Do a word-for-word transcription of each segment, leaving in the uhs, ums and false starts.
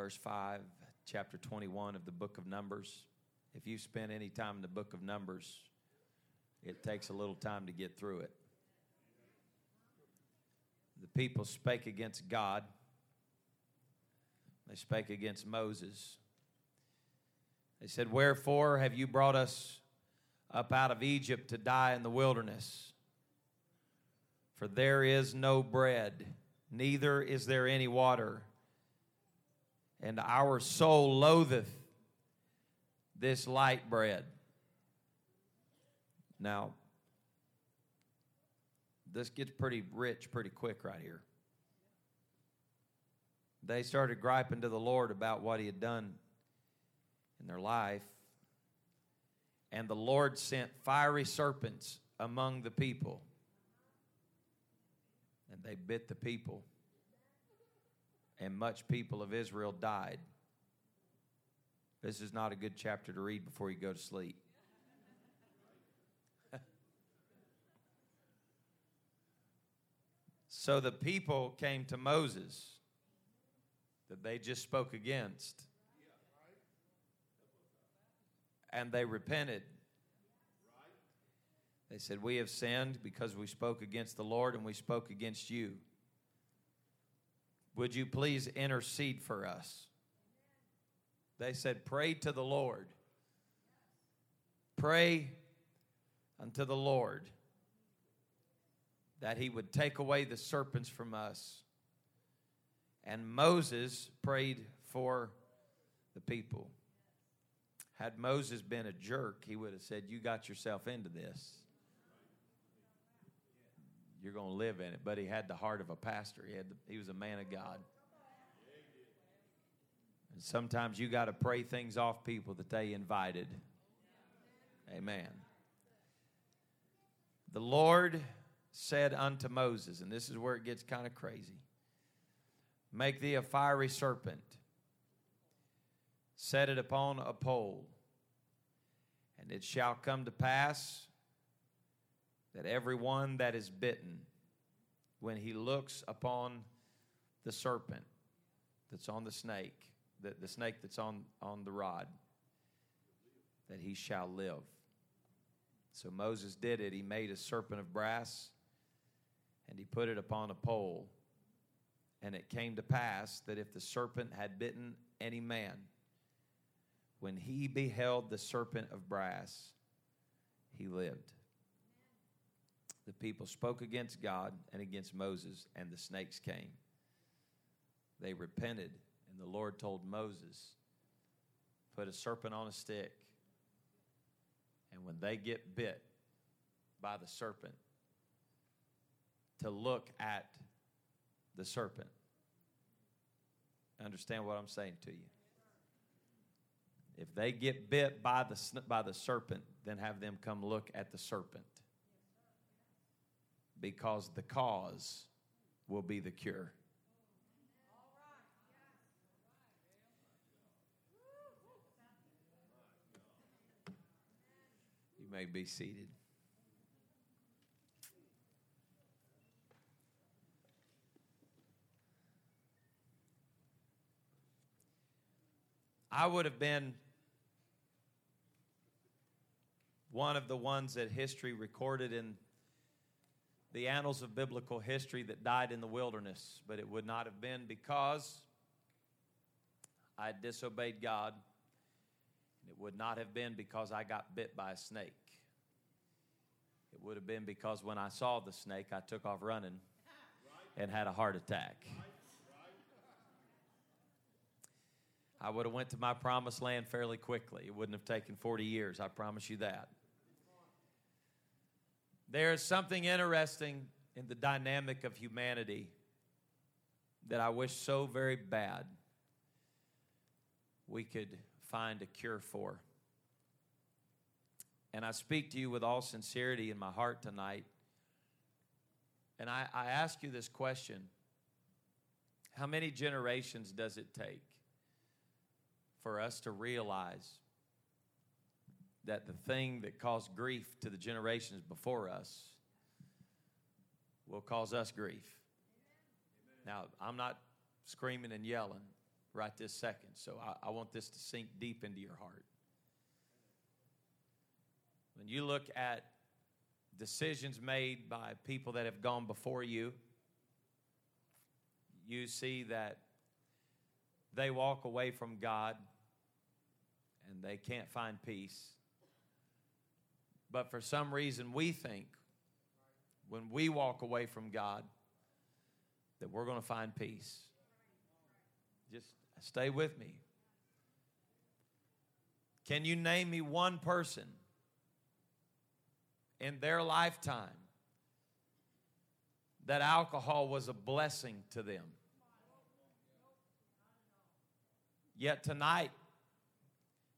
verse five, chapter twenty-one of the book of Numbers. If you spend any time in the book of Numbers, it takes a little time to get through it. The people spake against God. They spake against Moses. They said, "Wherefore have you brought us up out of Egypt to die in the wilderness? For there is no bread, neither is there any water. And our soul loatheth this light bread." Now, this gets pretty rich pretty quick right here. They started griping to the Lord about what he had done in their life. And the Lord sent fiery serpents among the people. And they bit the people. And much people of Israel died. This is not a good chapter to read before you go to sleep. So the people came to Moses that they just spoke against. And they repented. They said, "We have sinned because we spoke against the Lord and we spoke against you. Would you please intercede for us?" They said, "Pray to the Lord. Pray unto the Lord that he would take away the serpents from us." And Moses prayed for the people. Had Moses been a jerk, he would have said, "You got yourself into this. You're going to live in it." But he had the heart of a pastor. He had the, he was a man of God. And sometimes you got to pray things off people that they invited. Amen. The Lord said unto Moses, and this is where it gets kind of crazy, "Make thee a fiery serpent, set it upon a pole, and it shall come to pass that every one that is bitten, when he looks upon the serpent that's on the snake, the, the snake that's on, on the rod, that he shall live." So Moses did it. He made a serpent of brass, and he put it upon a pole. And it came to pass that if the serpent had bitten any man, when he beheld the serpent of brass, he lived. The people spoke against God and against Moses, and the snakes came. They repented, and the Lord told Moses, "Put a serpent on a stick, and when they get bit by the serpent, to look at the serpent." Understand what I'm saying to you? If they get bit by the by the serpent, then have them come look at the serpent, because the cause will be the cure. You may be seated. I would have been one of the ones that history recorded in the annals of biblical history that died in the wilderness, but it would not have been because I had disobeyed God. It would not have been because I got bit by a snake. It would have been because when I saw the snake, I took off running and had a heart attack. I would have went to my promised land fairly quickly. It wouldn't have taken forty years, I promise you that. There is something interesting in the dynamic of humanity that I wish so very bad we could find a cure for. And I speak to you with all sincerity in my heart tonight. And I, I ask you this question: how many generations does it take for us to realize that the thing that caused grief to the generations before us will cause us grief? Amen. Now, I'm not screaming and yelling. right this second. So I, I want this to sink deep into your heart. When you look at decisions made by people that have gone before you, you see that they walk away from God and they can't find peace. But for some reason, we think when we walk away from God that we're going to find peace. Just stay with me. Can you name me one person in their lifetime that alcohol was a blessing to them? Yet tonight,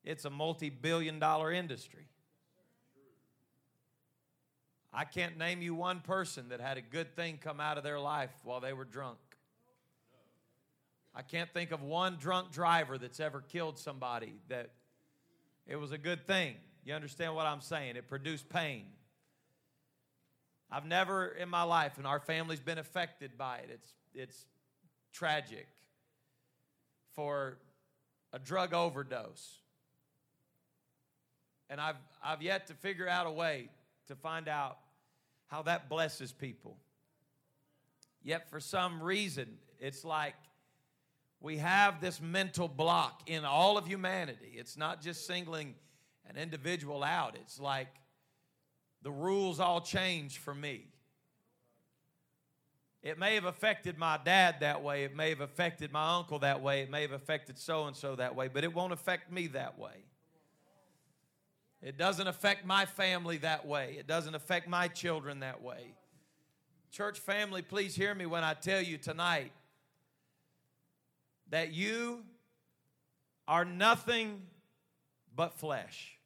it's a multi-billion dollar industry. I can't name you one person that had a good thing come out of their life while they were drunk. I can't think of one drunk driver that's ever killed somebody that it was a good thing. You understand what I'm saying? It produced pain. I've never in my life, and our family's been affected by it. It's it's tragic. For a drug overdose. And I've I've yet to figure out a way to find out how that blesses people. Yet for some reason, it's like we have this mental block in all of humanity. It's not just singling an individual out. It's like the rules all change for me. It may have affected my dad that way. It may have affected my uncle that way. It may have affected so-and-so that way, but it won't affect me that way. It doesn't affect my family that way. It doesn't affect my children that way. Church family, please hear me when I tell you tonight that you are nothing but flesh.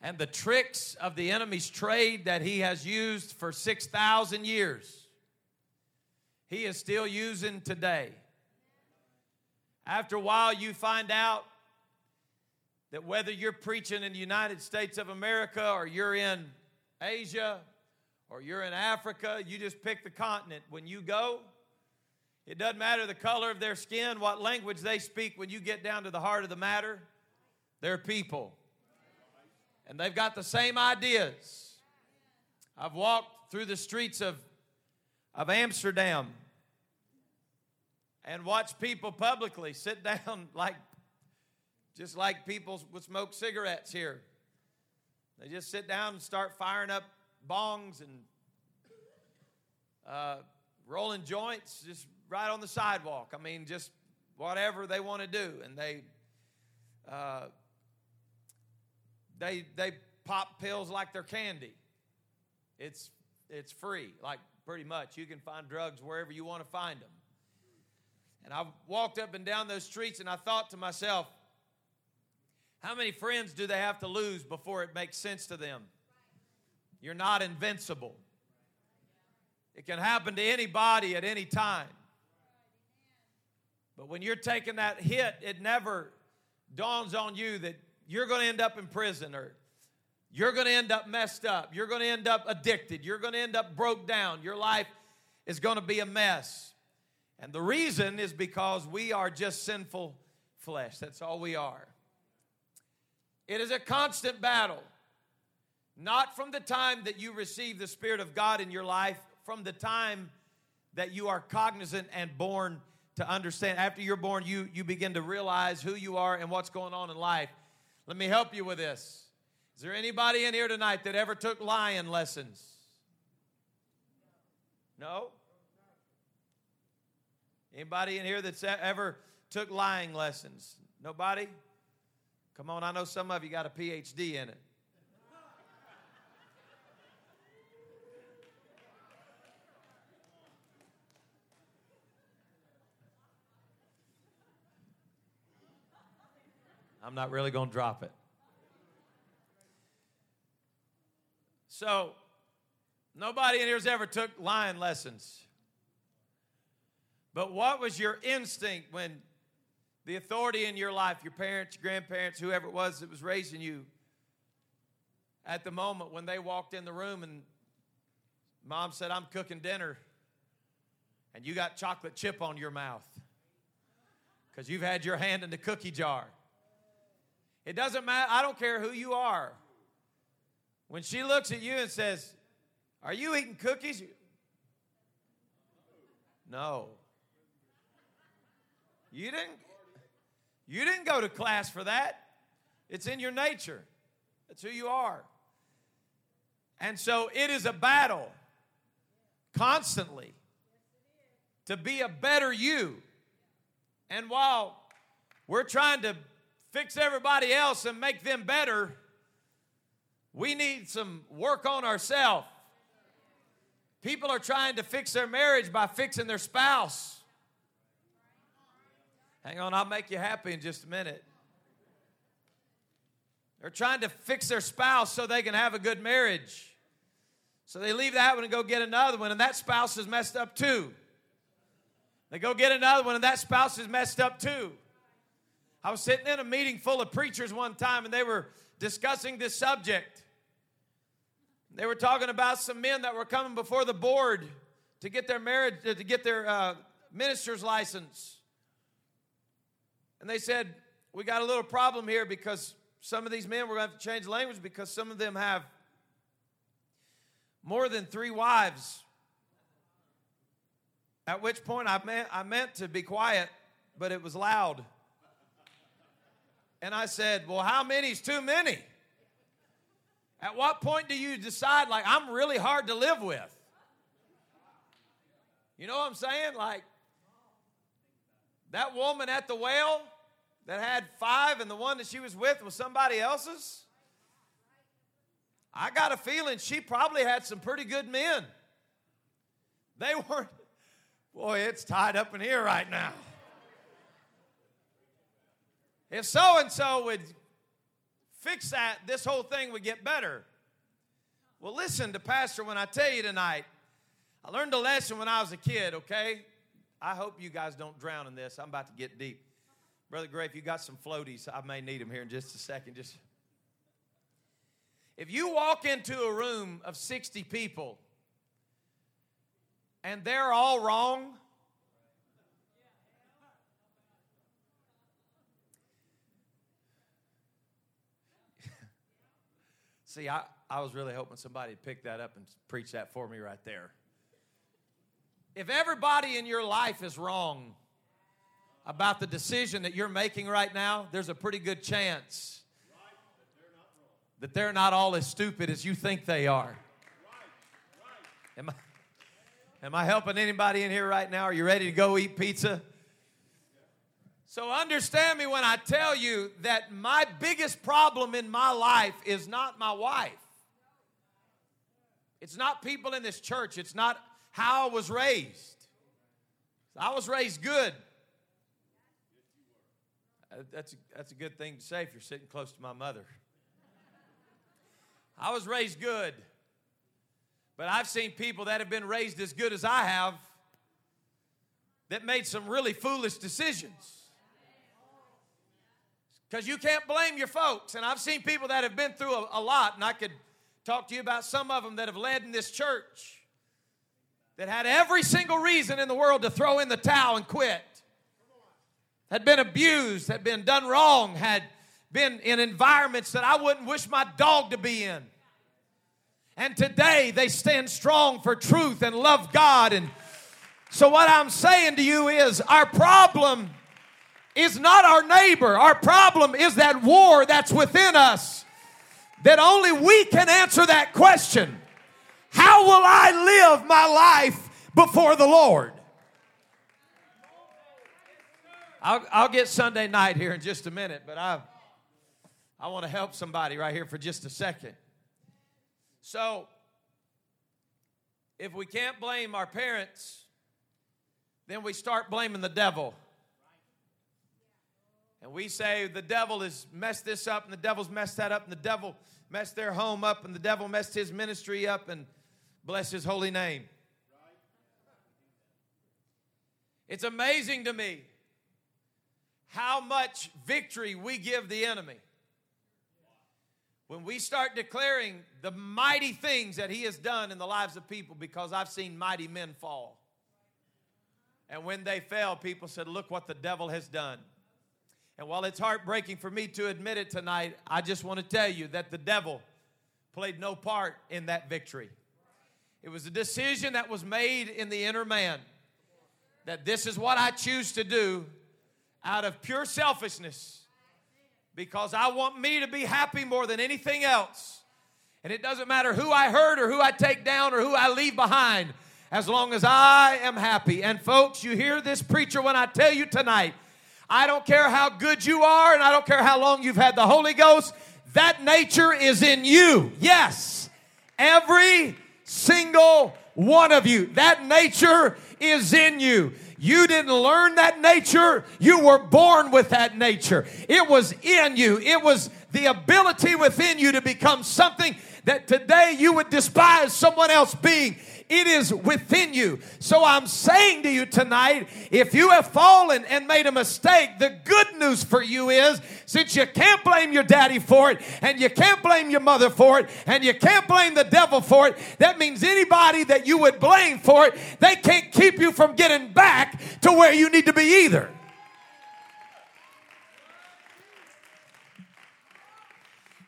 And the tricks of the enemy's trade that he has used for six thousand years, he is still using today. After a while, you find out that whether you're preaching in the United States of America or you're in Asia or you're in Africa, you just pick the continent. When you go, it doesn't matter the color of their skin, what language they speak. When you get down to the heart of the matter, they're people. And they've got the same ideas. I've walked through the streets of, of Amsterdam and watched people publicly sit down like just like people would smoke cigarettes here. They just sit down and start firing up bongs and uh, rolling joints just right on the sidewalk. I mean, just whatever they want to do. And they... Uh, They they pop pills like they're candy. It's it's free, like pretty much. You can find drugs wherever you want to find them. And I walked up and down those streets, and I thought to myself, how many friends do they have to lose before it makes sense to them? You're not invincible. It can happen to anybody at any time. But when you're taking that hit, it never dawns on you that you're going to end up in prison, or you're going to end up messed up. You're going to end up addicted. You're going to end up broke down. Your life is going to be a mess. And the reason is because we are just sinful flesh. That's all we are. It is a constant battle, not from the time that you receive the Spirit of God in your life, from the time that you are cognizant and born to understand. After you're born, you, you begin to realize who you are and what's going on in life. Let me help you with this. Is there anybody in here tonight that ever took lying lessons? No? Anybody in here that's ever took lying lessons? Nobody? Come on, I know some of you got a P H D in it. I'm not really going to drop it. So, nobody in here has ever took lying lessons. But what was your instinct when the authority in your life, your parents, your grandparents, whoever it was that was raising you, at the moment when they walked in the room and Mom said, I'm cooking dinner, and you got chocolate chip on your mouth? because you've had your hand in the cookie jar. It doesn't matter. I don't care who you are. When she looks at you and says, "Are you eating cookies?" You, no. You didn't, you didn't go to class for that. It's in your nature. That's who you are. And so it is a battle constantly to be a better you. And while we're trying to fix everybody else and make them better, we need some work on ourselves. People are trying to fix their marriage by fixing their spouse. Hang on, I'll make you happy in just a minute. They're trying to fix their spouse so they can have a good marriage. So they leave that one and go get another one, and that spouse is messed up too. They go get another one, and that spouse is messed up too. I was sitting in a meeting full of preachers one time, and they were discussing this subject. They were talking about some men that were coming before the board to get their marriage, to get their uh, minister's license. And they said, "We got a little problem here because some of these men, we're going to have to change language because some of them have more than three wives." At which point I meant, I meant to be quiet, but it was loud. And I said, "Well, how many is too many? At what point do you decide, like, I'm really hard to live with?" You know what I'm saying? Like, that woman at the well that had five and the one that she was with was somebody else's? I got a feeling she probably had some pretty good men. They weren't, boy, it's tied up in here right now. If so-and-so would fix that, this whole thing would get better. Well, listen to Pastor when I tell you tonight. I learned a lesson when I was a kid, okay? I hope you guys don't drown in this. I'm about to get deep. Brother Gray, if you got some floaties, I may need them here in just a second. Just if you walk into a room of sixty people and they're all wrong, see, I, I was really hoping somebody would pick that up and preach that for me right there. If everybody in your life is wrong about the decision that you're making right now, there's a pretty good chance that they're not all as stupid as you think they are. Am I, am I helping anybody in here right now? Are you ready to go eat pizza? So understand me when I tell you that my biggest problem in my life is not my wife. It's not people in this church. It's not how I was raised. I was raised good. That's a, that's a good thing to say if you're sitting close to my mother. I was raised good. But I've seen people that have been raised as good as I have that made some really foolish decisions. Because you can't blame your folks. And I've seen people that have been through a, a lot, and I could talk to you about some of them that have led in this church that had every single reason in the world to throw in the towel and quit, had been abused, had been done wrong, had been in environments that I wouldn't wish my dog to be in. And today they stand strong for truth and love God. And so what I'm saying to you is our problem is not our neighbor. Our problem is that war that's within us, that only we can answer that question. How will I live my life before the Lord? I'll, I'll get Sunday night here in just a minute, but I, I want to help somebody right here for just a second. So, if we can't blame our parents, then we start blaming the devil. And we say the devil has messed this up, and the devil's messed that up, and the devil messed their home up, and the devil messed his ministry up, and bless his holy name. It's amazing to me how much victory we give the enemy when we start declaring the mighty things that he has done in the lives of people, because I've seen mighty men fall. And when they fell, people said, look what the devil has done. And while it's heartbreaking for me to admit it tonight, I just want to tell you that the devil played no part in that victory. It was a decision that was made in the inner man that this is what I choose to do out of pure selfishness because I want me to be happy more than anything else. And it doesn't matter who I hurt or who I take down or who I leave behind as long as I am happy. And folks, you hear this preacher when I tell you tonight, I don't care how good you are, and I don't care how long you've had the Holy Ghost. That nature is in you. Yes, every single one of you. That nature is in you. You didn't learn that nature. You were born with that nature. It was in you. It was the ability within you to become something that today you would despise someone else being. It is within you. So I'm saying to you tonight, if you have fallen and made a mistake, the good news for you is, since you can't blame your daddy for it, and you can't blame your mother for it, and you can't blame the devil for it, that means anybody that you would blame for it, they can't keep you from getting back to where you need to be either.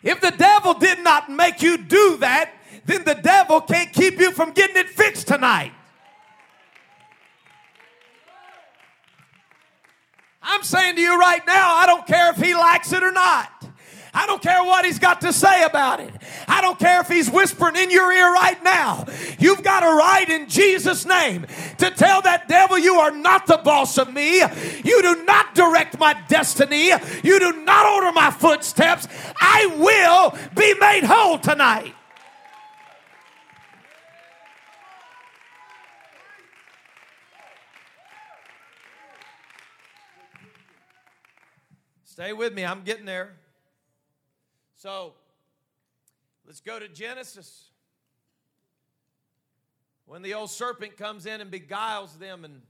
If the devil did not make you do that, then the devil can't keep you from getting it fixed tonight. I'm saying to you right now, I don't care if he likes it or not. I don't care what he's got to say about it. I don't care if he's whispering in your ear right now. You've got a right in Jesus' name to tell that devil, you are not the boss of me. You do not direct my destiny. You do not order my footsteps. I will be made whole tonight. Stay with me. I'm getting there. So, let's go to Genesis. When the old serpent comes in and beguiles them and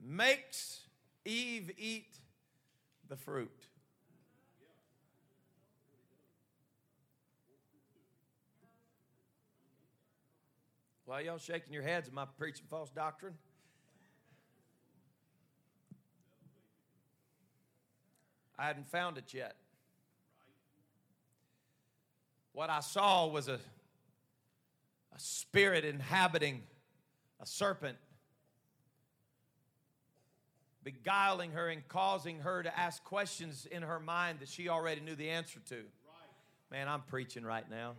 makes Eve eat the fruit. Why are y'all shaking your heads? Am I preaching false doctrine? I hadn't found it yet. What I saw was a, a spirit inhabiting a serpent, beguiling her and causing her to ask questions in her mind that she already knew the answer to. Man, I'm preaching right now.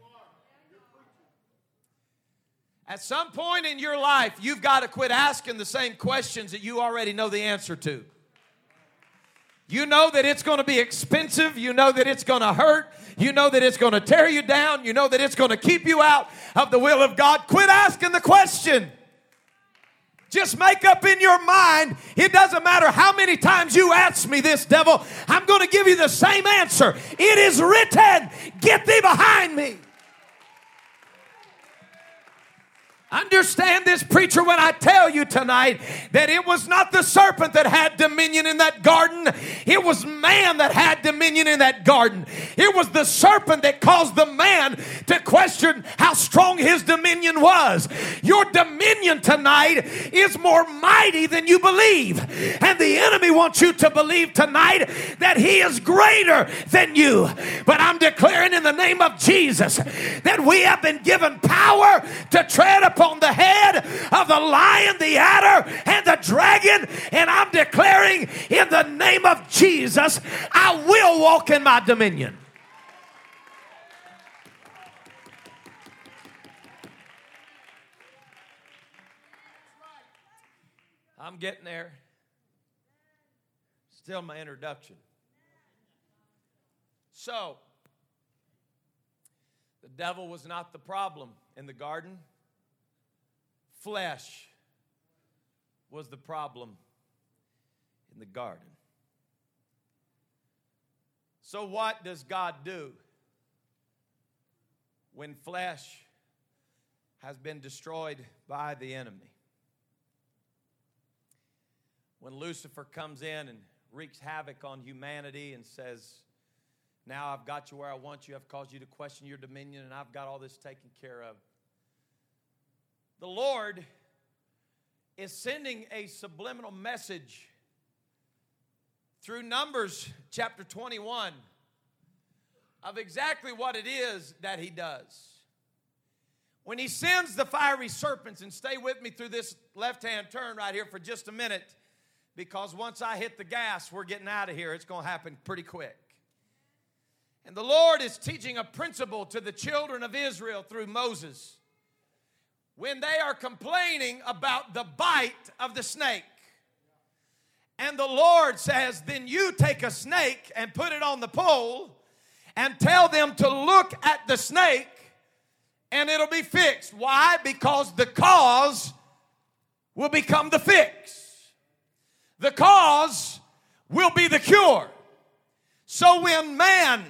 At some point in your life, you've got to quit asking the same questions that you already know the answer to. You know that it's going to be expensive. You know that it's going to hurt. You know that it's going to tear you down. You know that it's going to keep you out of the will of God. Quit asking the question. Just make up in your mind, it doesn't matter how many times you ask me this, devil, I'm going to give you the same answer. It is written, get thee behind me. Understand this, preacher, when I tell you tonight that it was not the serpent that had dominion in that garden. It was man that had dominion in that garden. It was the serpent that caused the man to question how strong his dominion was. Your dominion tonight is more mighty than you believe. And the enemy wants you to believe tonight that he is greater than you. But I'm declaring in the name of Jesus that we have been given power to tread upon on the head of the lion, the adder, and the dragon. And I'm declaring in the name of Jesus, I will walk in my dominion. I'm getting there. Still my introduction. So, the devil was not the problem in the garden. Flesh was the problem in the garden. So what does God do when flesh has been destroyed by the enemy? When Lucifer comes in and wreaks havoc on humanity and says, now I've got you where I want you, I've caused you to question your dominion, and I've got all this taken care of. The Lord is sending a subliminal message through Numbers chapter twenty-one of exactly what it is that he does. When he sends the fiery serpents, and stay with me through this left-hand turn right here for just a minute, because once I hit the gas, we're getting out of here. It's going to happen pretty quick. And the Lord is teaching a principle to the children of Israel through Moses. When they are complaining about the bite of the snake, and the Lord says, then you take a snake and put it on the pole and tell them to look at the snake and it'll be fixed. Why? Because the cause will become the fix. The cause will be the cure. So when man,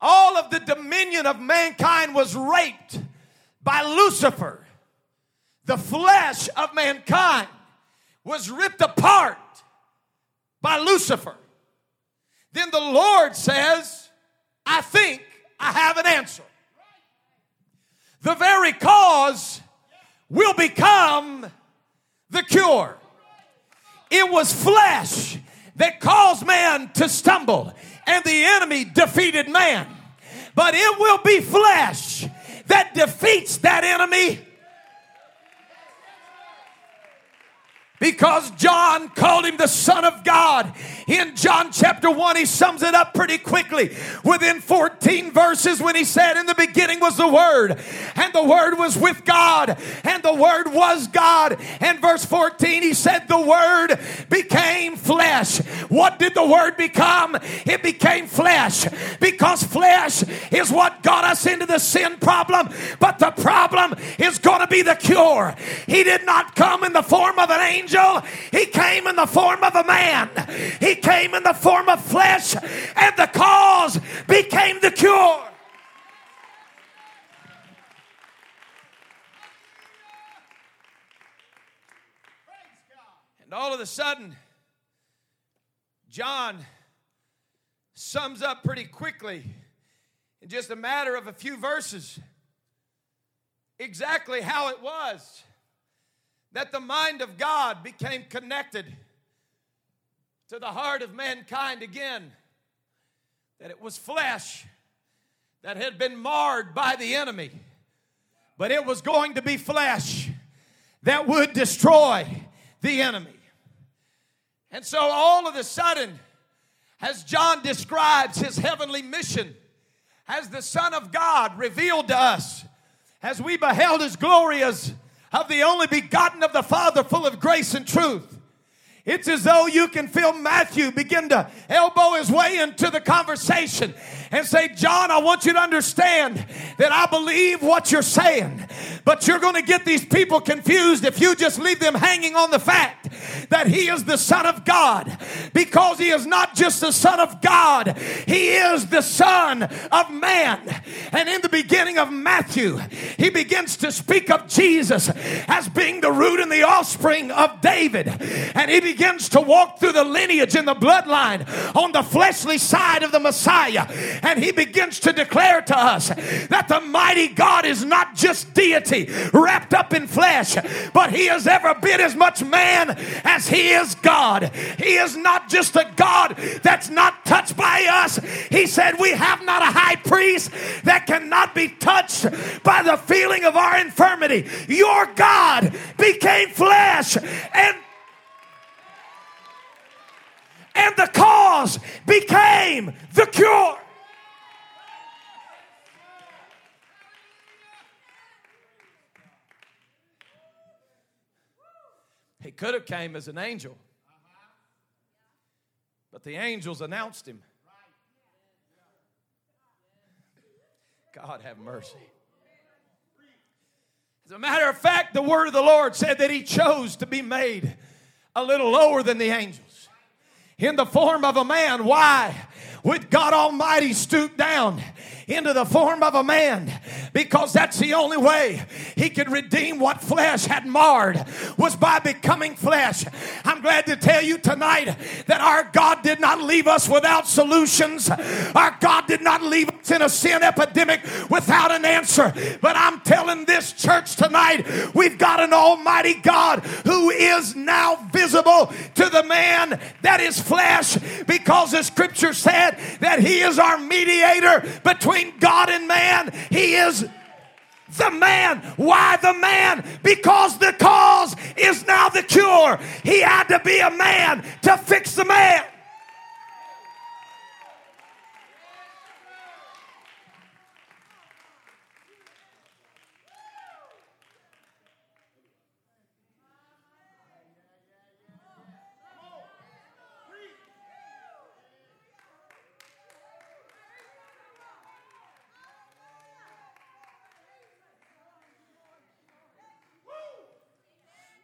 all of the dominion of mankind was raped by Lucifer, the flesh of mankind was ripped apart by Lucifer. Then the Lord says, I think I have an answer. The very cause will become the cure. It was flesh that caused man to stumble, and the enemy defeated man. But it will be flesh that defeats that enemy, because John called him the Son of God. In John chapter one, he sums it up pretty quickly within fourteen verses when he said, in the beginning was the Word, and the Word was with God, and the Word was God. And verse fourteen, he said, the Word became flesh. What did the Word become? It became flesh, because flesh is what got us into the sin problem, but the problem is going to be the cure. He did not come in the form of an angel. He came in the form of a man. He came in the form of flesh, and the cause became the cure. And all of a sudden, John sums up pretty quickly in just a matter of a few verses exactly how it was that the mind of God became connected to the heart of mankind again. That it was flesh that had been marred by the enemy, but it was going to be flesh that would destroy the enemy. And so all of a sudden, as John describes his heavenly mission, as the Son of God revealed to us, as we beheld his glory as of the only begotten of the Father, full of grace and truth. It's as though you can feel Matthew begin to elbow his way into the conversation and say, John, I want you to understand that I believe what you're saying, but you're going to get these people confused if you just leave them hanging on the fact that he is the Son of God, because he is not just the Son of God, he is the Son of Man. And in the beginning of Matthew, he begins to speak of Jesus as being the root and the offspring of David, and he begins to walk through the lineage and the bloodline on the fleshly side of the Messiah, and he begins to declare to us that the mighty God is not just deity wrapped up in flesh, but he is ever bit as much man as he is God. He is not just a God that's not touched by us. He said, we have not a high priest that cannot be touched by the feeling of our infirmity. Your God became flesh, and and the cause became the cure. He could have came as an angel, but the angels announced him. God have mercy. As a matter of fact, the word of the Lord said that he chose to be made a little lower than the angels in the form of a man. Why? with God Almighty stoop down into the form of a man, because that's the only way he could redeem what flesh had marred, was by becoming flesh. I'm glad to tell you tonight that our God did not leave us without solutions. Our God did not leave us in a sin epidemic without an answer. But I'm telling this church tonight, we've got an almighty God who is now visible to the man that is flesh, because the scripture said that he is our mediator between God and man. He is the man. Why the man? Because the cause is now the cure. He had to be a man to fix the man.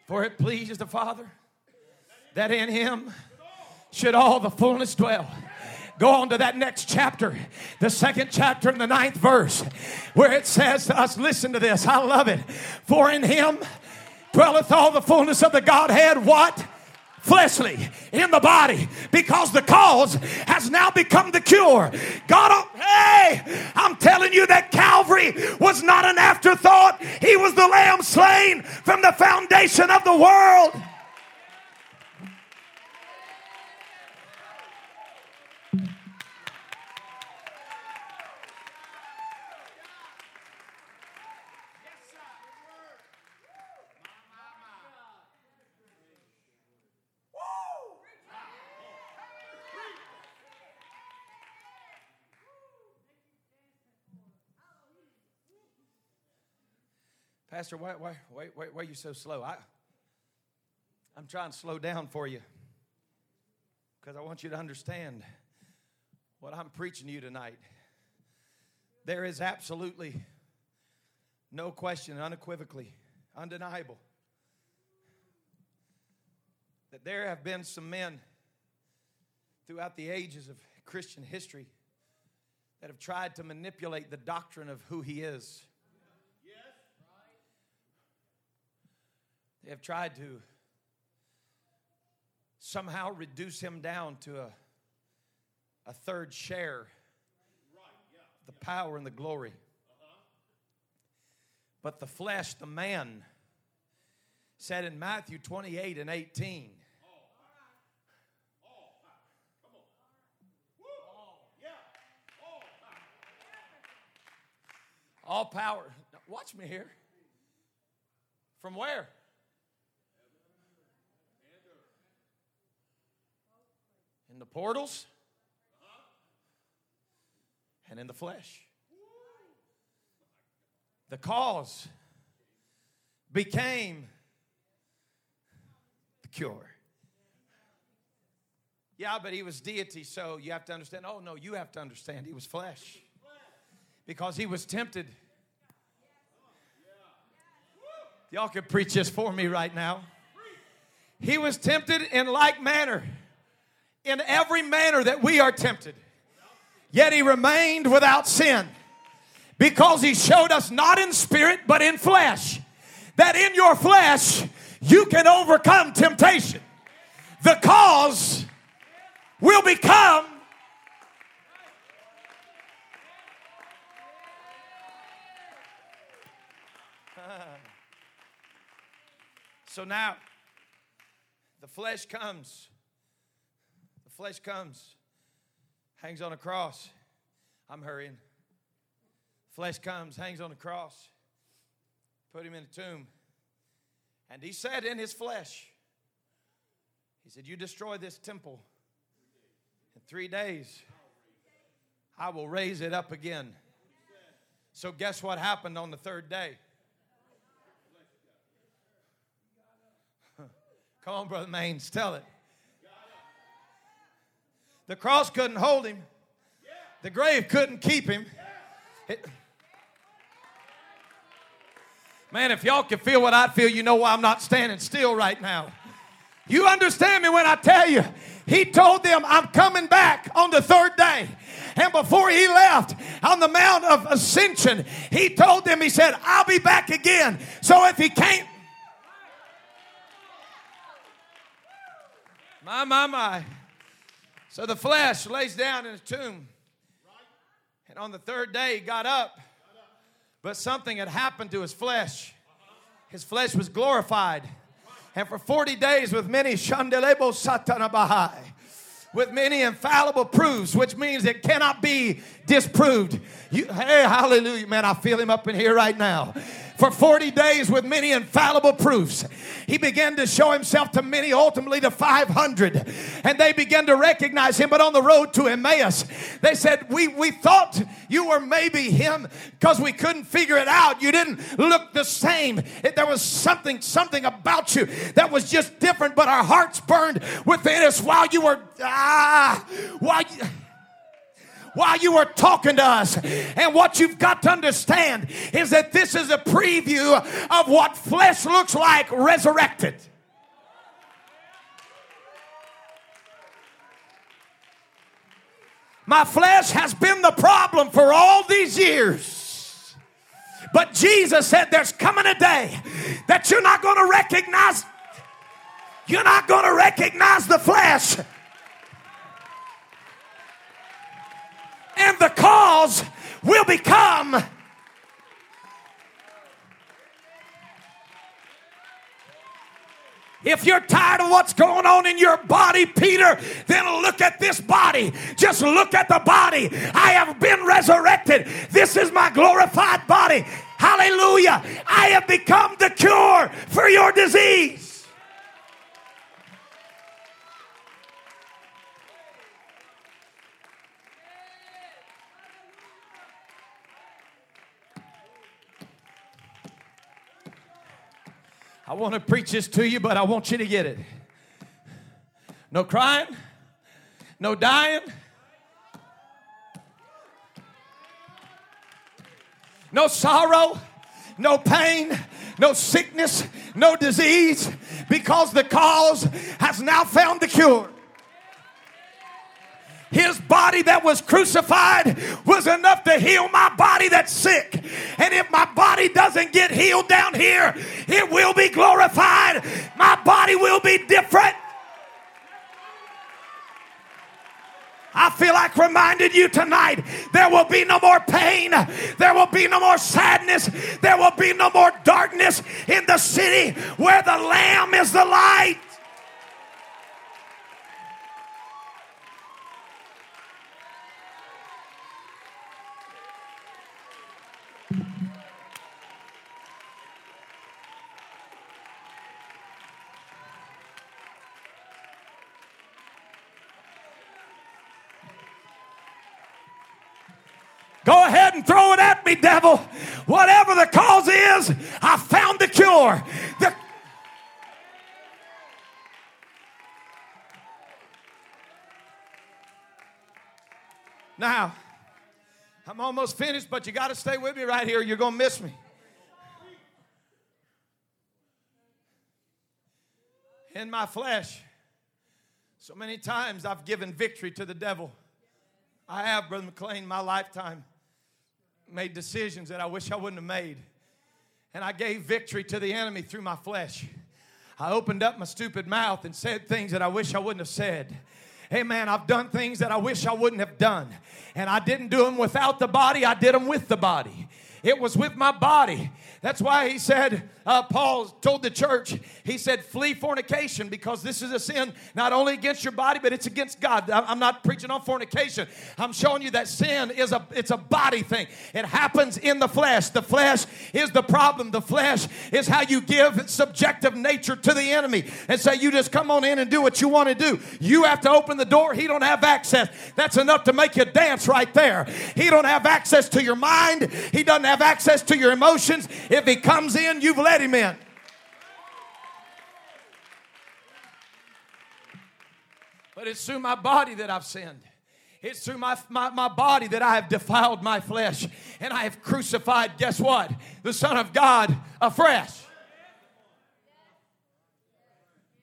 For it pleased the Father that in him should all the fullness dwell. Go on to that next chapter, the second chapter in the ninth verse, where it says to us, listen to this, I love it. For in him dwelleth all the fullness of the Godhead, what? Fleshly, in the body, because the cause has now become the cure. God, hey, I'm telling you that Calvary was not an afterthought. He was the Lamb slain from the foundation of the world. Pastor, why, why, why, why, why are you so slow? I, I'm trying to slow down for you because I want you to understand what I'm preaching to you tonight. There is absolutely no question, unequivocally, undeniable, that there have been some men throughout the ages of Christian history that have tried to manipulate the doctrine of who he is. They have tried to somehow reduce him down to a, a third share, the power and the glory. But the flesh, the man, said in Matthew twenty-eight and eighteen, all power, watch me here, from where? In the portals and in the flesh. The cause became the cure. Yeah, but he was deity, so you have to understand. Oh, no, you have to understand. He was flesh because he was tempted. Y'all can preach this for me right now. He was tempted in like manner. In every manner that we are tempted, yet he remained without sin, because he showed us not in spirit but in flesh, that in your flesh you can overcome temptation. The cause will become so now the flesh comes. Flesh comes, hangs on a cross. I'm hurrying. Flesh comes, hangs on a cross. Put him in a tomb. And he said in his flesh, he said, you destroy this temple. In three days, I will raise it up again. So guess what happened on the third day? Come on, Brother Maines, tell it. The cross couldn't hold him. The grave couldn't keep him. It... Man, if y'all can feel what I feel, you know why I'm not standing still right now. You understand me when I tell you. He told them, I'm coming back on the third day. And before he left on the Mount of Ascension, he told them, he said, I'll be back again. So if he can't, my, my, my. So the flesh lays down in a tomb. And on the third day, he got up. But something had happened to his flesh. His flesh was glorified. And for forty days with many shandelebo satanabahai, with many infallible proofs, which means it cannot be disproved. You, hey, hallelujah, man, I feel him up in here right now. For forty days with many infallible proofs, he began to show himself to many, ultimately to five hundred. And they began to recognize him. But on the road to Emmaus, they said, we, we thought you were maybe him because we couldn't figure it out. You didn't look the same. There was something, something about you that was just different, but our hearts burned within us while you were, ah, while you... while you were talking to us. And what you've got to understand is that this is a preview of what flesh looks like resurrected. My flesh has been the problem for all these years. But Jesus said there's coming a day that you're not going to recognize, you're not going to recognize the flesh. And the cause will become. If you're tired of what's going on in your body, Peter, then look at this body. Just look at the body. I have been resurrected. This is my glorified body. Hallelujah. I have become the cure for your disease. I want to preach this to you, but I want you to get it. No crying, no dying, no sorrow, no pain, no sickness, no disease, because the cause has now found the cure. His body that was crucified was enough to heal my body that's sick. And if my body doesn't get healed down here, it will be glorified. My body will be different. I feel like reminding you tonight, there will be no more pain. There will be no more sadness. There will be no more darkness in the city where the Lamb is the light. Go ahead and throw it at me, devil. Whatever the cause is, I found the cure. The... Now, I'm almost finished, but you got to stay with me right here. You're going to miss me. In my flesh, so many times I've given victory to the devil. I have, Brother McLean, my lifetime. Made decisions that I wish I wouldn't have made. And I gave victory to the enemy through my flesh. I opened up my stupid mouth and said things that I wish I wouldn't have said. Hey, man, I've done things that I wish I wouldn't have done. And I didn't do them without the body. I did them with the body. It was with my body. That's why he said, uh, Paul told the church, he said, flee fornication, because this is a sin not only against your body, but it's against God. I'm not preaching on fornication. I'm showing you that sin is a, it's a body thing. It happens in the flesh. The flesh is the problem. The flesh is how you give subjective nature to the enemy and say, you just come on in and do what you want to do. You have to open the door. He don't have access. That's enough to make you dance right there. He don't have access to your mind. He doesn't have access to your emotions. If he comes in, you've let him in. But it's through my body that I've sinned. It's through my, my, my body that I have defiled my flesh. And I have crucified, guess what? The Son of God afresh.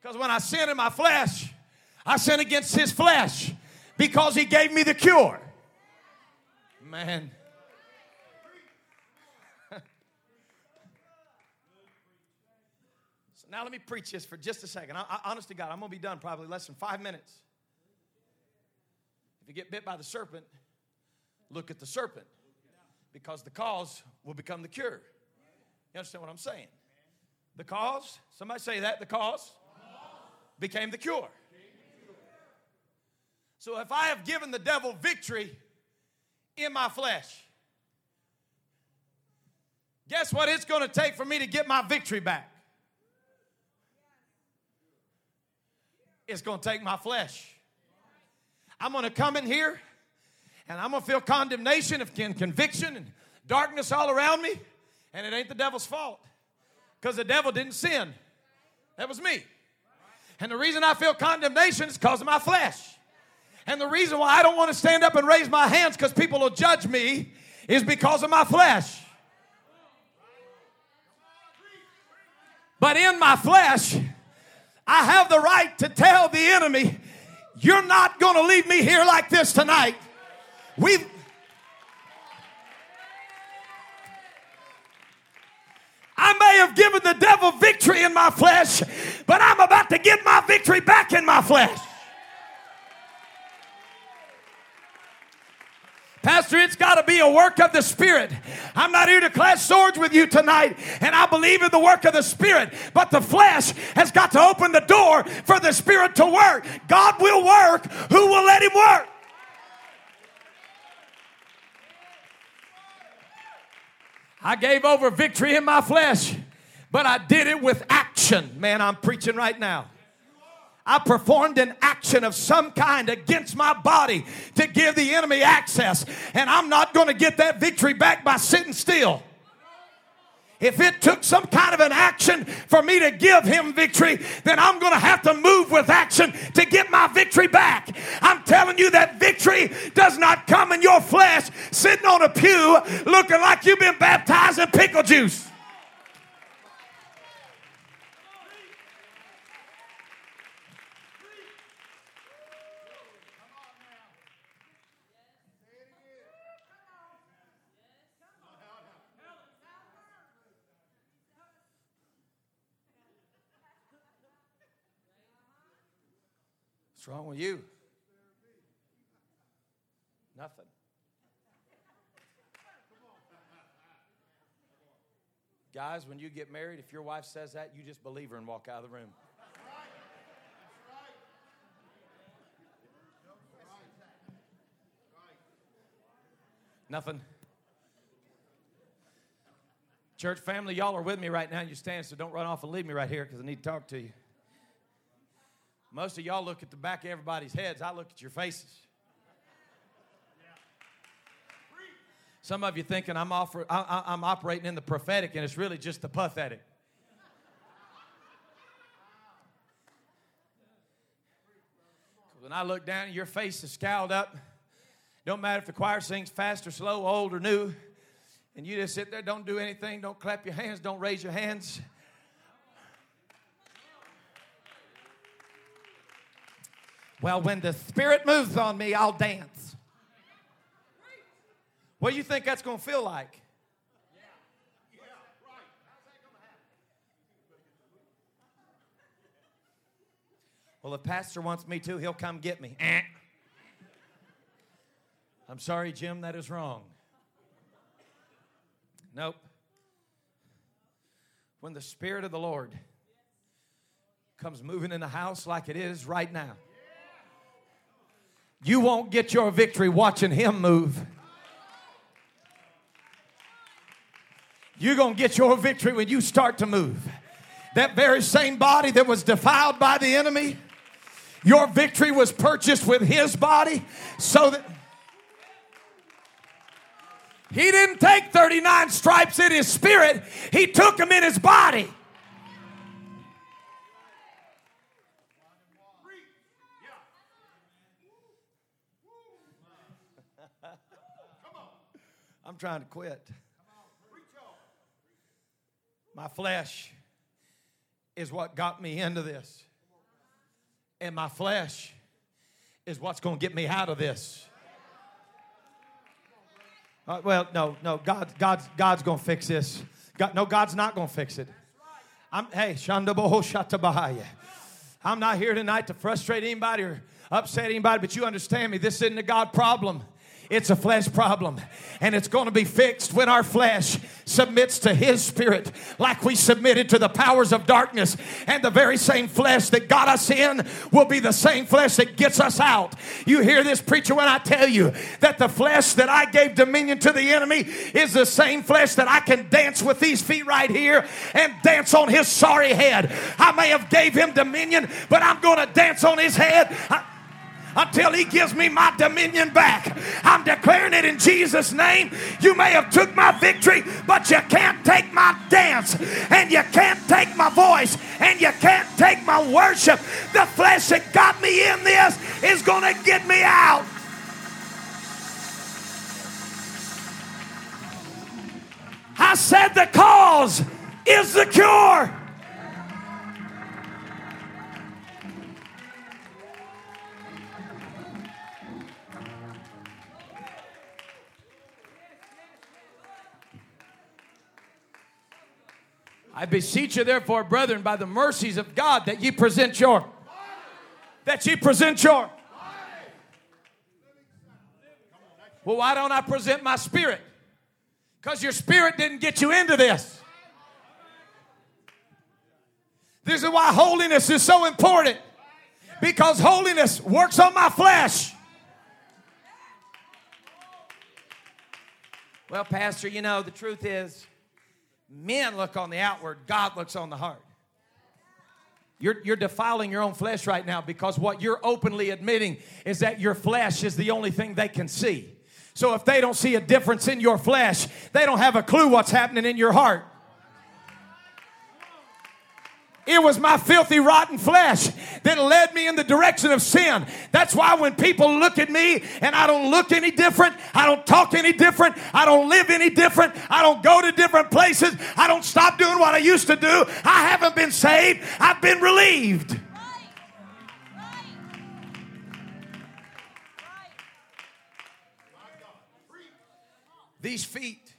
Because when I sin in my flesh, I sin against his flesh because he gave me the cure. Amen. So now let me preach this for just a second. I, I, honest to God, I'm going to be done probably less than five minutes. If you get bit by the serpent, look at the serpent, because the cause will become the cure. You understand what I'm saying? The cause, somebody say that, the cause became the cure. So if I have given the devil victory in my flesh, guess what it's going to take for me to get my victory back? It's going to take my flesh. I'm going to come in here, and I'm going to feel condemnation and conviction and darkness all around me, and it ain't the devil's fault, because the devil didn't sin. That was me. And the reason I feel condemnation is because of my flesh. And the reason why I don't want to stand up and raise my hands because people will judge me is because of my flesh. But in my flesh, I have the right to tell the enemy, you're not going to leave me here like this tonight. We've I may have given the devil victory in my flesh, but I'm about to get my victory back in my flesh. Pastor, it's got to be a work of the Spirit. I'm not here to clash swords with you tonight, and I believe in the work of the Spirit, but the flesh has got to open the door for the Spirit to work. God will work. Who will let him work? I gave over victory in my flesh, but I did it with action. Man, I'm preaching right now. I performed an action of some kind against my body to give the enemy access, and I'm not going to get that victory back by sitting still. If it took some kind of an action for me to give him victory, then I'm going to have to move with action to get my victory back. I'm telling you that victory does not come in your flesh sitting on a pew looking like you've been baptized in pickle juice. What's wrong with you? Nothing. Guys, when you get married, if your wife says that, you just believe her and walk out of the room. Nothing. Church family, y'all are with me right now. You stand, so don't run off and leave me right here because I need to talk to you. Most of y'all look at the back of everybody's heads. I look at your faces. Some of you thinking I'm offer, I, I'm operating in the prophetic, and it's really just the pathetic. When I look down, your face is scowled up. Don't matter if the choir sings fast or slow, old or new, and you just sit there, don't do anything, don't clap your hands, don't raise your hands. Well, when the Spirit moves on me, I'll dance. What do you think that's going to feel like? Yeah. Yeah, right. How's that going to happen? Well, if Pastor wants me to, he'll come get me. Eh. I'm sorry, Jim, that is wrong. Nope. When the Spirit of the Lord comes moving in the house like it is right now, you won't get your victory watching him move. You're going to get your victory when you start to move. That very same body that was defiled by the enemy, your victory was purchased with his body so that he didn't take thirty-nine stripes in his spirit. He took them in his body. I'm trying to quit. My flesh is what got me into this. And my flesh is what's going to get me out of this. Uh, well, no, no, God, God's, God's going to fix this. God, no, God's not going to fix it. I'm, hey, I'm not here tonight to frustrate anybody or upset anybody, but you understand me. This isn't a God problem. It's a flesh problem, and it's going to be fixed when our flesh submits to His Spirit like we submitted to the powers of darkness, and the very same flesh that got us in will be the same flesh that gets us out. You hear this, preacher, when I tell you that the flesh that I gave dominion to the enemy is the same flesh that I can dance with these feet right here and dance on his sorry head. I may have gave him dominion, but I'm going to dance on his head I- until he gives me my dominion back. I'm declaring it in Jesus' name. You may have took my victory, but you can't take my dance, and you can't take my voice, and you can't take my worship. The flesh that got me in this is going to get me out. I said the cause is the cure. I beseech you, therefore, brethren, by the mercies of God, that ye present your body. That ye present your body. Well, why don't I present my spirit? Because your spirit didn't get you into this. This is why holiness is so important. Because holiness works on my flesh. Well, Pastor, you know, the truth is, men look on the outward, God looks on the heart. You're, you're defiling your own flesh right now, because what you're openly admitting is that your flesh is the only thing they can see. So if they don't see a difference in your flesh, they don't have a clue what's happening in your heart. It was my filthy, rotten flesh that led me in the direction of sin. That's why when people look at me and I don't look any different, I don't talk any different, I don't live any different, I don't go to different places, I don't stop doing what I used to do. I haven't been saved. I've been relieved. Right. Right. Right. These feet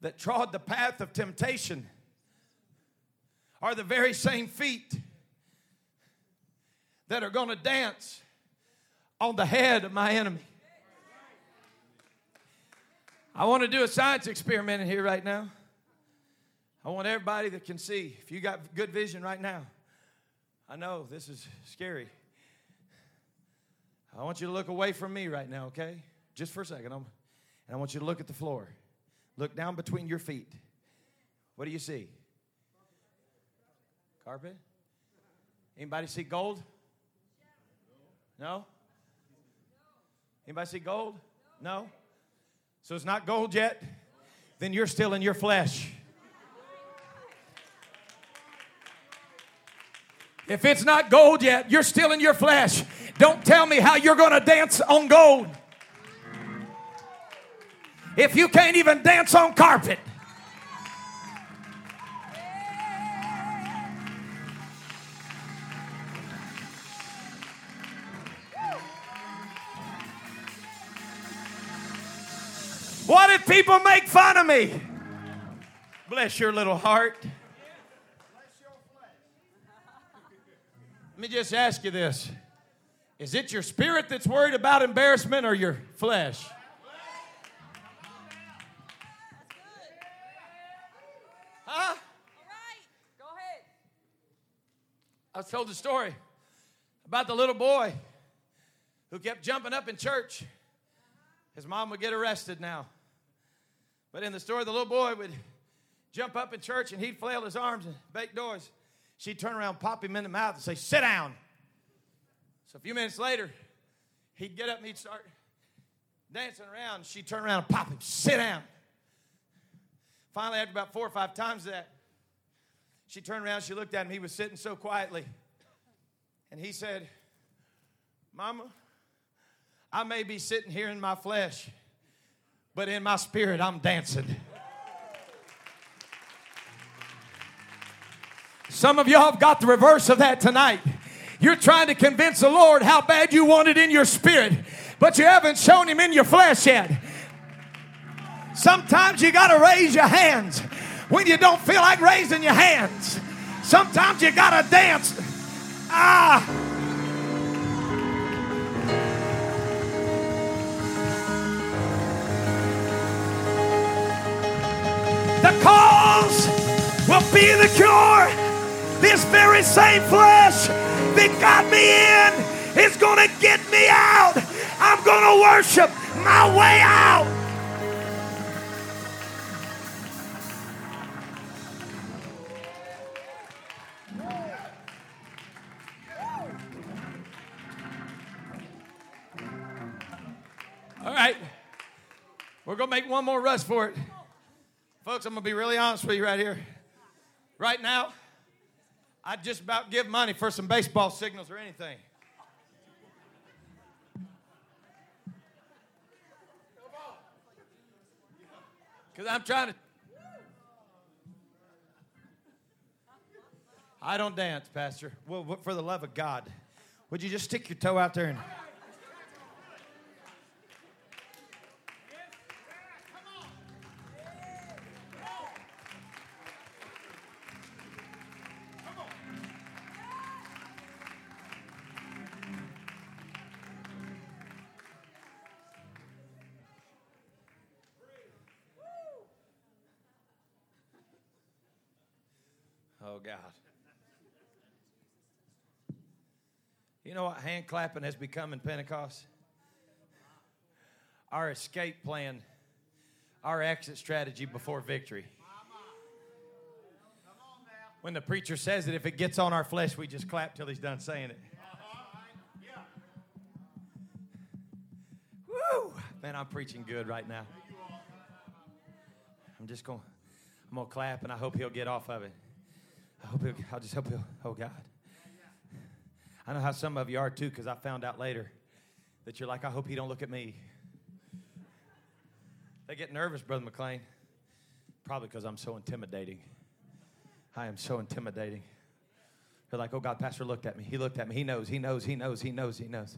that trod the path of temptation are the very same feet that are going to dance on the head of my enemy. I want to do a science experiment in here right now. I want everybody that can see, if you got good vision right now, I know this is scary. I want you to look away from me right now, okay? Just for a second. I'm, and I want you to look at the floor. Look down between your feet. What do you see? Carpet? Anybody see gold? No? Anybody see gold? No? So it's not gold yet? Then you're still in your flesh. If it's not gold yet, you're still in your flesh. Don't tell me how you're going to dance on gold if you can't even dance on carpet. What if people make fun of me? Bless your little heart. Let me just ask you this. Is it your spirit that's worried about embarrassment or your flesh? Huh? I was told a story about the little boy who kept jumping up in church. His mom would get arrested now. But in the story, the little boy would jump up in church and he'd flail his arms and bake doors. She'd turn around, pop him in the mouth and say, sit down. So a few minutes later, he'd get up and he'd start dancing around. She'd turn around and pop him, sit down. Finally, after about four or five times that, she turned around, she looked at him. He was sitting so quietly. And he said, Mama, I may be sitting here in my flesh, but in my spirit, I'm dancing. Some of y'all have got the reverse of that tonight. You're trying to convince the Lord how bad you want it in your spirit, but you haven't shown him in your flesh yet. Sometimes you got to raise your hands when you don't feel like raising your hands. Sometimes you got to dance. Ah. The cause will be the cure. This very same flesh that got me in is going to get me out. I'm going to worship my way out. All right, we're going to make one more rush for it. Folks, I'm going to be really honest with you right here. Right now, I'd just about give money for some baseball signals or anything. Because I'm trying to... I don't dance, Pastor. Well, for the love of God, would you just stick your toe out there and... Oh, God. You know what hand clapping has become in Pentecost? Our escape plan, our exit strategy before victory. When the preacher says it, if it gets on our flesh, we just clap till he's done saying it. Woo! Man, I'm preaching good right now. I'm just going, I'm going to clap, and I hope he'll get off of it. I hope he'll, I'll just hope he'll, oh, God. I know how some of you are, too, because I found out later that you're like, I hope he don't look at me. They get nervous, Brother McLean, probably because I'm so intimidating. I am so intimidating. They're like, oh, God, Pastor looked at me. He looked at me. He knows, he knows, he knows, he knows, he knows.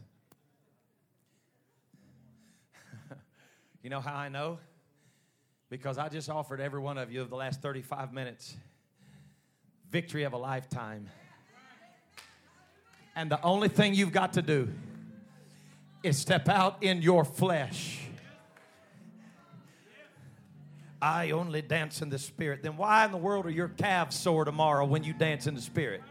You know how I know? Because I just offered every one of you over the last thirty-five minutes victory of a lifetime. And the only thing you've got to do is step out in your flesh. I only dance in the Spirit. Then why in the world are your calves sore tomorrow when you dance in the Spirit?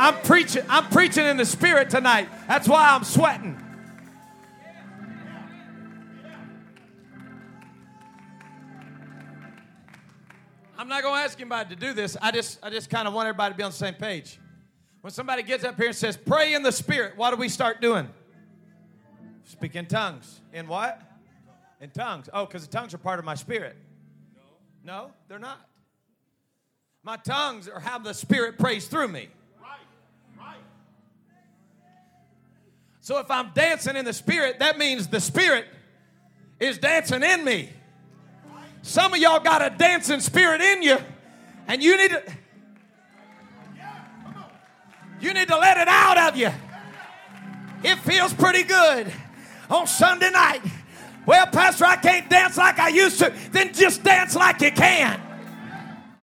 I'm preaching, I'm preaching in the Spirit tonight. That's why I'm sweating. I'm not going to ask anybody to do this. I just I just kind of want everybody to be on the same page. When somebody gets up here and says, pray in the Spirit, what do we start doing? Speak in tongues. In what? In tongues. Oh, because the tongues are part of my spirit. No. No, they're not. My tongues are how the Spirit prays through me. So if I'm dancing in the Spirit, that means the Spirit is dancing in me. Some of y'all got a dancing spirit in you, and you need to, you need to let it out of you. It feels pretty good on Sunday night. Well, Pastor, I can't dance like I used to. Then just dance like you can.